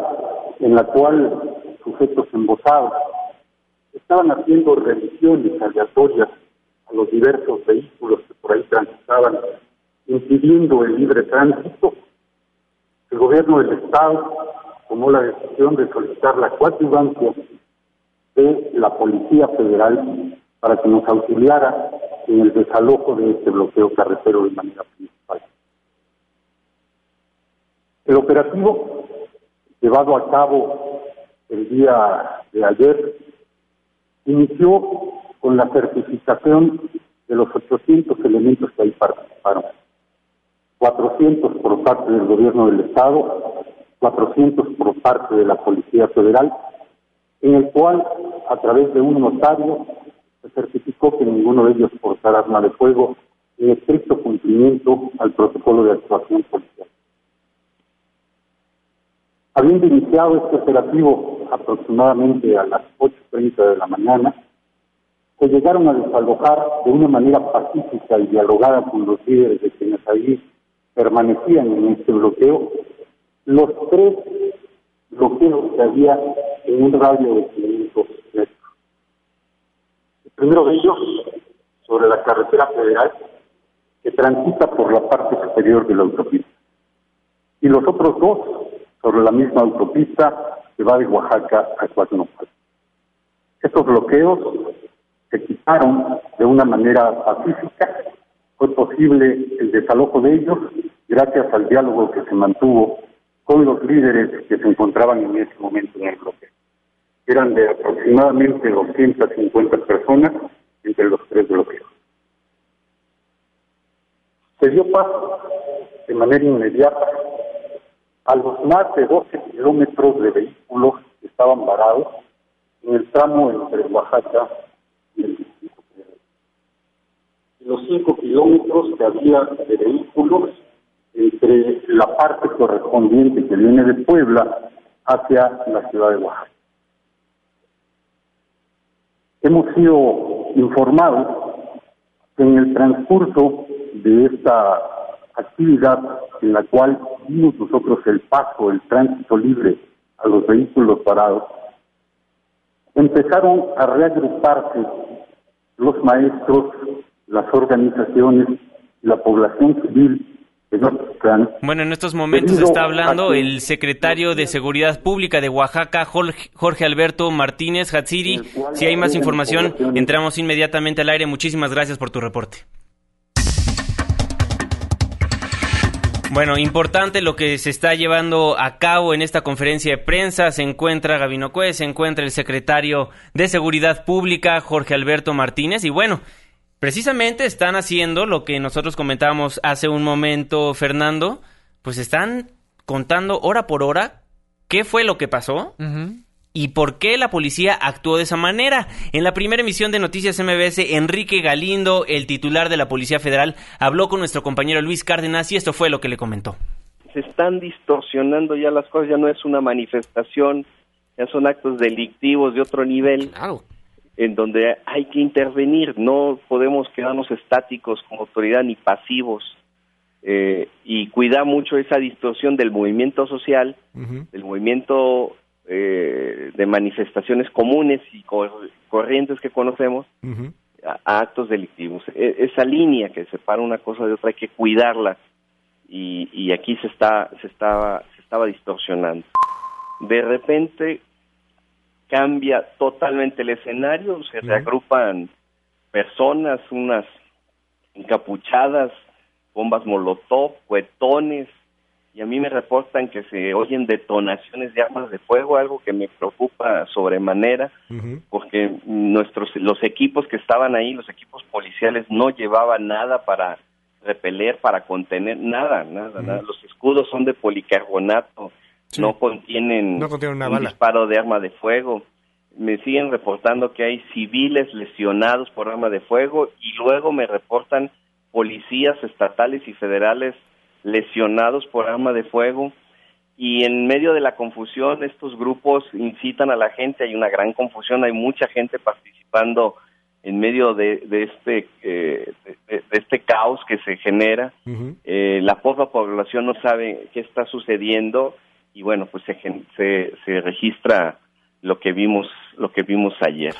en la cual sujetos embosados estaban haciendo revisiones aleatorias a los diversos vehículos que por ahí transitaban, impidiendo el libre tránsito, el gobierno del Estado tomó la decisión de solicitar la coadyuvancia de la Policía Federal para que nos auxiliara en el desalojo de este bloqueo carretero de manera principal. El operativo llevado a cabo el día de ayer inició con la certificación de los 800 elementos que ahí participaron, 400 por parte del gobierno del Estado, 400 por parte de la Policía Federal, en el cual, a través de un notario, se certificó que ninguno de ellos portara arma de fuego en estricto cumplimiento al protocolo de actuación policial. Habiendo iniciado este operativo aproximadamente a las 8:30 de la mañana, se llegaron a desalojar de una manera pacífica y dialogada con los líderes de quienes allí permanecían en este bloqueo, los tres bloqueos que había en un radio de 500 metros. El primero de ellos, sobre la carretera federal, que transita por la parte superior de la autopista. Y los otros dos, sobre la misma autopista que va de Oaxaca a Coaxnopa. Estos bloqueos se quitaron de una manera pacífica. Fue posible el desalojo de ellos gracias al diálogo que se mantuvo con los líderes que se encontraban en ese momento en el bloqueo. Eran de aproximadamente 250 personas entre los tres bloqueos. Se dio paso de manera inmediata a los más de 12 kilómetros de vehículos que estaban varados en el tramo entre Oaxaca y el distrito federal. Los 5 kilómetros que había de vehículos entre la parte correspondiente que viene de Puebla hacia la ciudad de Oaxaca. Hemos sido informados que en el transcurso de esta actividad en la cual dimos nosotros el paso, el tránsito libre a los vehículos parados, empezaron a reagruparse los maestros, las organizaciones, la población civil. Bueno, en estos momentos está hablando el secretario de Seguridad Pública de Oaxaca, Jorge Alberto Martínez. Hatziri, si hay más información, entramos inmediatamente al aire. Muchísimas gracias por tu reporte. Bueno, importante lo que se está llevando a cabo en esta conferencia de prensa. Se encuentra Gabino Cué, se encuentra el secretario de Seguridad Pública, Jorge Alberto Martínez, y bueno, precisamente están haciendo lo que nosotros comentábamos hace un momento, Fernando, pues están contando hora por hora qué fue lo que pasó y por qué la policía actuó de esa manera. En la primera emisión de Noticias MBS, Enrique Galindo, el titular de la Policía Federal, habló con nuestro compañero Luis Cárdenas y esto fue lo que le comentó. Se están distorsionando ya las cosas, ya no es una manifestación, ya son actos delictivos de otro nivel. Claro. En donde hay que intervenir, no podemos quedarnos estáticos como autoridad ni pasivos, y cuidar mucho esa distorsión del movimiento social, del movimiento de manifestaciones comunes y corrientes que conocemos, a actos delictivos. Esa línea que separa una cosa de otra hay que cuidarla, y aquí se estaba distorsionando. De repente cambia totalmente el escenario, se reagrupan personas, unas encapuchadas, bombas molotov, cuetones, y a mí me reportan que se oyen detonaciones de armas de fuego, algo que me preocupa sobremanera, porque los equipos que estaban ahí, los equipos policiales, no llevaban nada para repeler, para contener, nada. Los escudos son de policarbonato. Sí. No contienen una bala. Disparo de arma de fuego. Me siguen reportando que hay civiles lesionados por arma de fuego y luego me reportan policías estatales y federales lesionados por arma de fuego, y en medio de la confusión estos grupos incitan a la gente, hay una gran confusión, hay mucha gente participando en medio de este caos que se genera. La poca población no sabe qué está sucediendo. Y bueno, pues se registra lo que vimos ayer.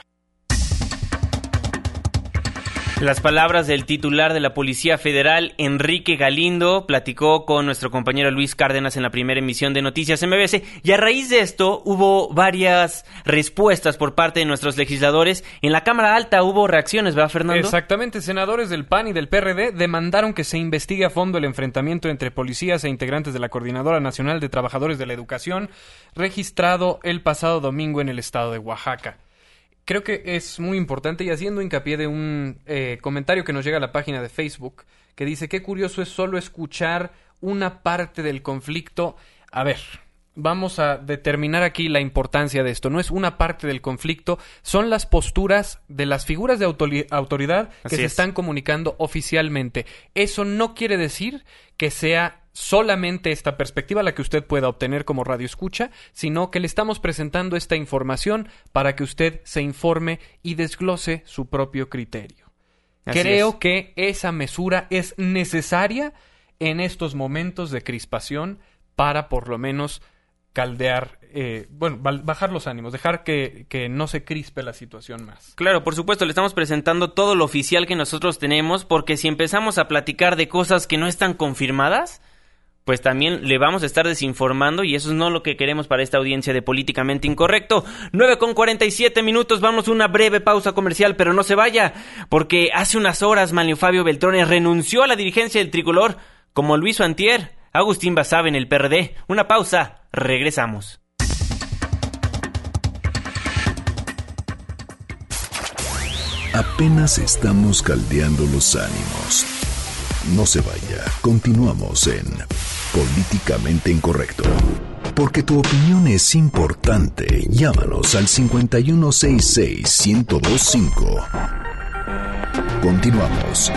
Las palabras del titular de la Policía Federal, Enrique Galindo, platicó con nuestro compañero Luis Cárdenas en la primera emisión de Noticias MBS, y a raíz de esto hubo varias respuestas por parte de nuestros legisladores. En la Cámara Alta hubo reacciones, ¿verdad, Fernando? Exactamente, senadores del PAN y del PRD demandaron que se investigue a fondo el enfrentamiento entre policías e integrantes de la Coordinadora Nacional de Trabajadores de la Educación, registrado el pasado domingo en el estado de Oaxaca. Creo que es muy importante, y haciendo hincapié de un comentario que nos llega a la página de Facebook, que dice, qué curioso es solo escuchar una parte del conflicto. A ver, vamos a determinar aquí la importancia de esto. No es una parte del conflicto, son las posturas de las figuras de autoridad que se están comunicando oficialmente. Eso no quiere decir que sea solamente esta perspectiva la que usted pueda obtener como radioescucha, sino que le estamos presentando esta información para que usted se informe y desglose su propio criterio. Creo que esa mesura es necesaria en estos momentos de crispación para por lo menos caldear, bajar los ánimos, dejar que no se crispe la situación más. Claro, por supuesto, le estamos presentando todo lo oficial que nosotros tenemos, porque si empezamos a platicar de cosas que no están confirmadas, pues también le vamos a estar desinformando, y eso es no lo que queremos para esta audiencia de Políticamente Incorrecto. 9:47 minutos, vamos a una breve pausa comercial, pero no se vaya, porque hace unas horas Manlio Fabio Beltrones renunció a la dirigencia del tricolor, como lo hizo antier Agustín Basave en el PRD. Una pausa, regresamos. Apenas estamos caldeando los ánimos. No se vaya, continuamos en Políticamente Incorrecto. Porque tu opinión es importante, llámanos al 5166-1025. Continuamos.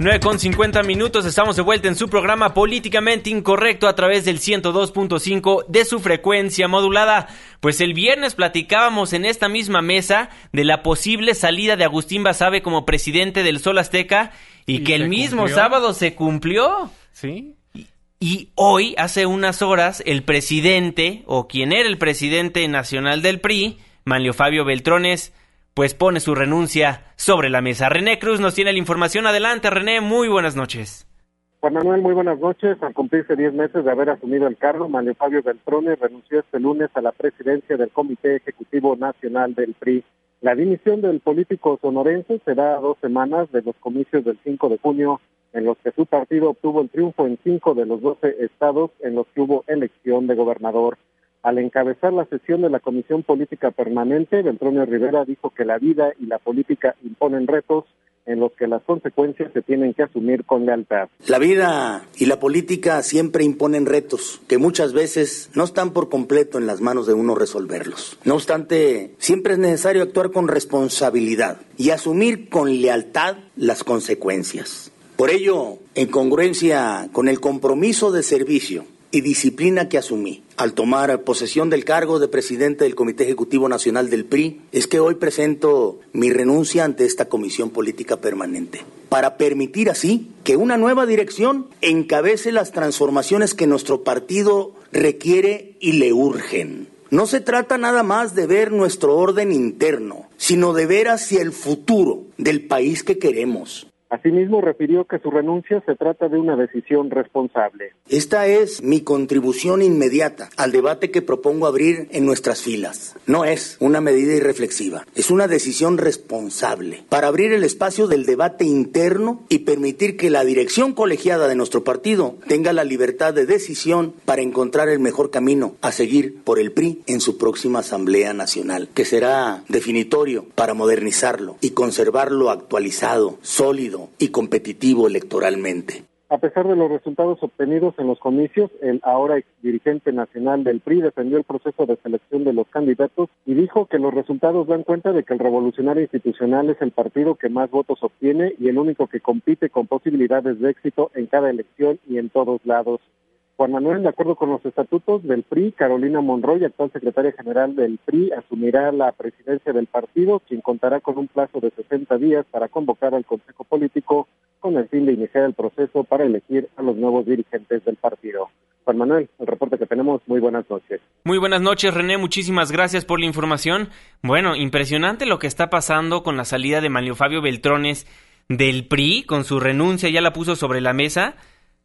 9:50 minutos, estamos de vuelta en su programa Políticamente Incorrecto a través del 102.5 de su frecuencia modulada. Pues el viernes platicábamos en esta misma mesa de la posible salida de Agustín Basave como presidente del Sol Azteca, y que el mismo sábado se cumplió. Sí. Y hoy, hace unas horas, el presidente, o quien era el presidente nacional del PRI, Manlio Fabio Beltrones, pues pone su renuncia sobre la mesa. René Cruz nos tiene la información. Adelante, René, muy buenas noches. Juan Manuel, muy buenas noches. Al cumplirse 10 meses de haber asumido el cargo, Manlio Fabio Beltrones renunció este lunes a la presidencia del Comité Ejecutivo Nacional del PRI. La dimisión del político sonorense se da a 2 semanas de los comicios del 5 de junio, en los que su partido obtuvo el triunfo en 5 de los 12 estados en los que hubo elección de gobernador. Al encabezar la sesión de la Comisión Política Permanente, Beltrones Rivera dijo que la vida y la política imponen retos en los que las consecuencias se tienen que asumir con lealtad. La vida y la política siempre imponen retos que muchas veces no están por completo en las manos de uno resolverlos. No obstante, siempre es necesario actuar con responsabilidad y asumir con lealtad las consecuencias. Por ello, en congruencia con el compromiso de servicio y disciplina que asumí al tomar posesión del cargo de presidente del Comité Ejecutivo Nacional del PRI, es que hoy presento mi renuncia ante esta Comisión Política Permanente, para permitir así que una nueva dirección encabece las transformaciones que nuestro partido requiere y le urgen. No se trata nada más de ver nuestro orden interno, sino de ver hacia el futuro del país que queremos. Asimismo, refirió que su renuncia se trata de una decisión responsable. Esta es mi contribución inmediata al debate que propongo abrir en nuestras filas. No es una medida irreflexiva, es una decisión responsable para abrir el espacio del debate interno y permitir que la dirección colegiada de nuestro partido tenga la libertad de decisión para encontrar el mejor camino a seguir por el PRI en su próxima Asamblea Nacional, que será definitorio para modernizarlo y conservarlo actualizado, sólido y competitivo electoralmente. A pesar de los resultados obtenidos en los comicios, el ahora exdirigente nacional del PRI defendió el proceso de selección de los candidatos y dijo que los resultados dan cuenta de que el Revolucionario Institucional es el partido que más votos obtiene y el único que compite con posibilidades de éxito en cada elección y en todos lados. Juan Manuel, de acuerdo con los estatutos del PRI, Carolina Monroy, actual secretaria general del PRI, asumirá la presidencia del partido, quien contará con un plazo de 60 días para convocar al Consejo Político con el fin de iniciar el proceso para elegir a los nuevos dirigentes del partido. Juan Manuel, el reporte que tenemos, muy buenas noches. Muy buenas noches, René, muchísimas gracias por la información. Bueno, impresionante lo que está pasando con la salida de Manlio Fabio Beltrones del PRI, con su renuncia, ya la puso sobre la mesa.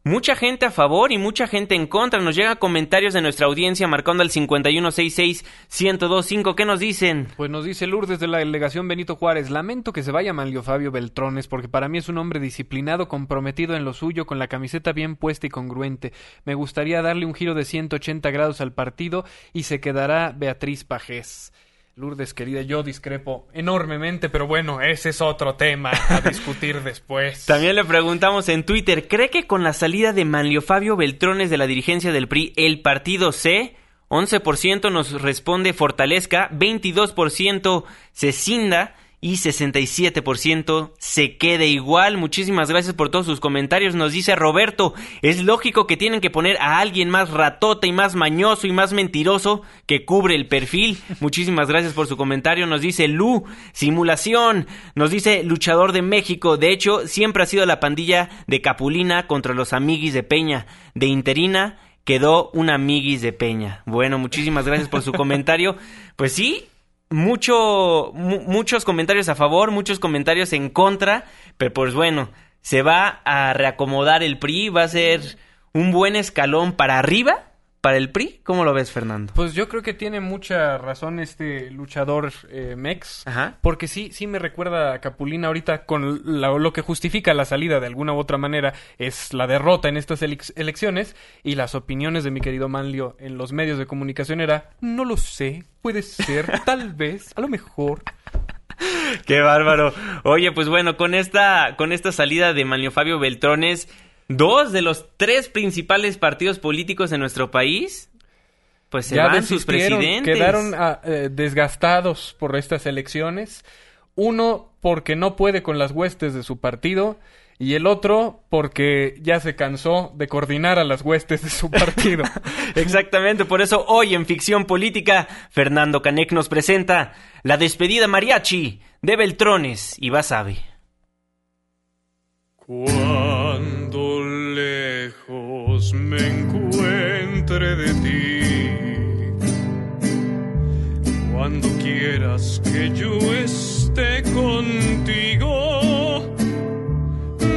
Mucha gente a favor y mucha gente en contra. Nos llegan comentarios de nuestra audiencia marcando al 5166-1025. ¿Qué nos dicen? Pues nos dice Lourdes de la delegación Benito Juárez: lamento que se vaya Manlio Fabio Beltrones, porque para mí es un hombre disciplinado, comprometido en lo suyo, con la camiseta bien puesta y congruente. Me gustaría darle un giro de 180 grados al partido y se quedará Beatriz Pajés. Lourdes, querida, yo discrepo enormemente, pero bueno, ese es otro tema a discutir después. También le preguntamos en Twitter: ¿cree que con la salida de Manlio Fabio Beltrones de la dirigencia del PRI, el partido se? 11% nos responde fortalezca, 22% se cinda y 67% se quede igual. Muchísimas gracias por todos sus comentarios. Nos dice Roberto: es lógico que tienen que poner a alguien más ratota y más mañoso y más mentiroso que cubre el perfil. Muchísimas gracias por su comentario. Nos dice Lu: simulación. Nos dice Luchador de México: de hecho, siempre ha sido la pandilla de Capulina contra los amiguis de Peña. De interina quedó un amiguis de Peña. Bueno, muchísimas gracias por su comentario. Pues sí, muchos comentarios a favor, muchos comentarios en contra, pero pues bueno, se va a reacomodar el PRI, va a ser un buen escalón para arriba para el PRI. ¿Cómo lo ves, Fernando? Pues yo creo que tiene mucha razón este Luchador Mex. Ajá. Porque sí me recuerda a Capulina ahorita, con lo que justifica la salida de alguna u otra manera es la derrota en estas elecciones, y las opiniones de mi querido Manlio en los medios de comunicación era: no lo sé, puede ser, tal vez, a lo mejor. ¡Qué bárbaro! Oye, pues bueno, con esta salida de Manlio Fabio Beltrones, dos de los tres principales partidos políticos de nuestro país, pues se van sus presidentes. Quedaron desgastados por estas elecciones. Uno porque no puede con las huestes de su partido, y el otro porque ya se cansó de coordinar a las huestes de su partido. Exactamente, por eso hoy en Ficción Política, Fernando Canek nos presenta la despedida mariachi de Beltrones y Basave. Cuando lejos me encuentre de ti, cuando quieras que yo esté contigo,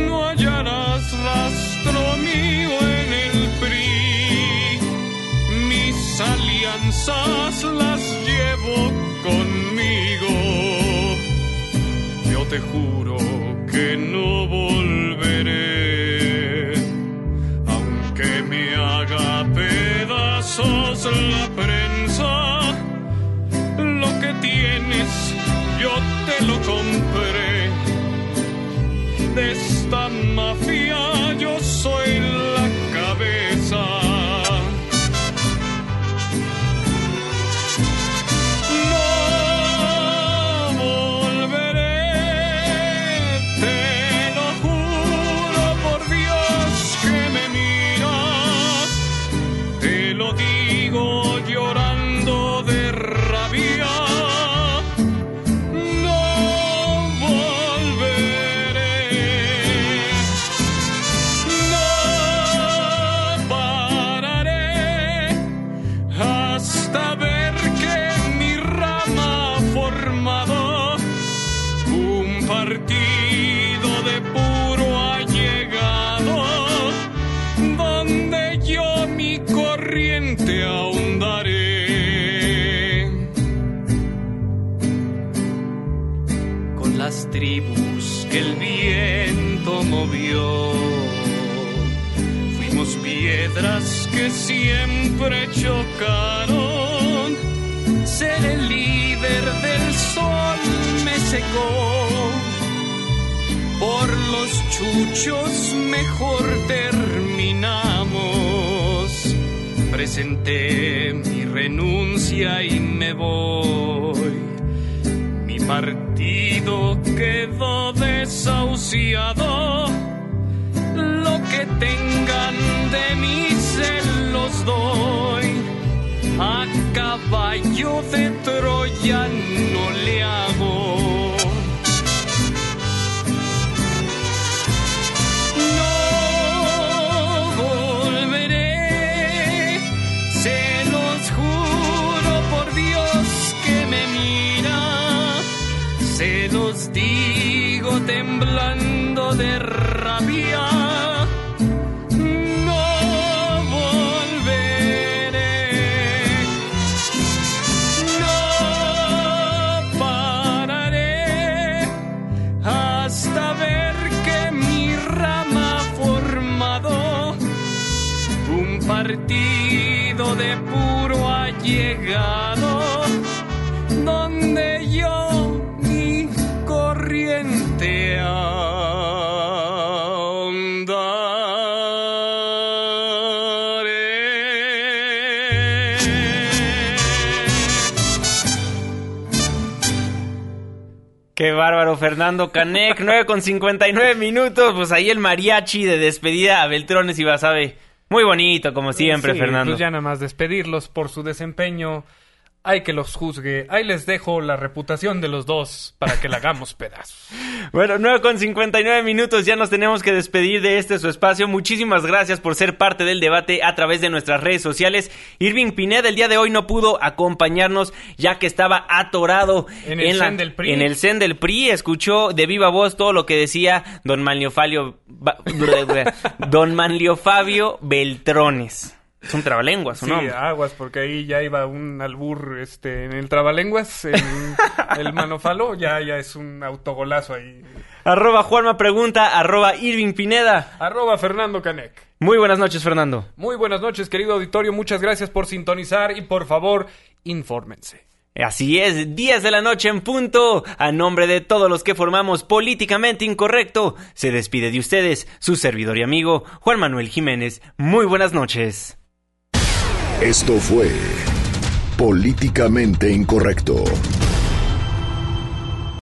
no hallarás rastro mío en el PRI. Mis alianzas las llevo conmigo. Yo te juro que no volveré, aunque me haga pedazos la prensa. Lo que tienes yo te lo compré, de esta mafia yo soy la cabeza. Tribus que el viento movió, fuimos piedras que siempre chocaron. Ser el líder del sol me secó, por los chuchos mejor terminamos. Presenté mi renuncia y me voy. Mi partido quedó desahuciado. Lo que tengan de mí se los doy. A caballo de Troya no le hago. No volveré partido de puro allegado, donde yo ni corriente andaré. Qué bárbaro, Fernando Canek. 9:59, pues ahí el mariachi de despedida a Beltrones y Basave. Muy bonito, como siempre, sí, Fernando. Pues ya nada más despedirlos por su desempeño. Hay que los juzgue. Ahí les dejo la reputación de los dos para que la hagamos pedazos. Bueno, 9:59, ya nos tenemos que despedir de este su espacio. Muchísimas gracias por ser parte del debate a través de nuestras redes sociales. Irving Pineda el día de hoy no pudo acompañarnos ya que estaba atorado en el CEN del PRI. Escuchó de viva voz todo lo que decía don Manlio Fabio Beltrones. Es un trabalenguas, ¿no? Sí, aguas, porque ahí ya iba un albur en el trabalenguas, el Manofalo, ya es un autogolazo ahí. @Juanma Pregunta, @Irving Pineda. @Fernando Canek. Muy buenas noches, Fernando. Muy buenas noches, querido auditorio. Muchas gracias por sintonizar y por favor, infórmense. Así es, 10 de la noche en punto. A nombre de todos los que formamos Políticamente Incorrecto, se despide de ustedes su servidor y amigo Juan Manuel Jiménez. Muy buenas noches. Esto fue Políticamente Incorrecto.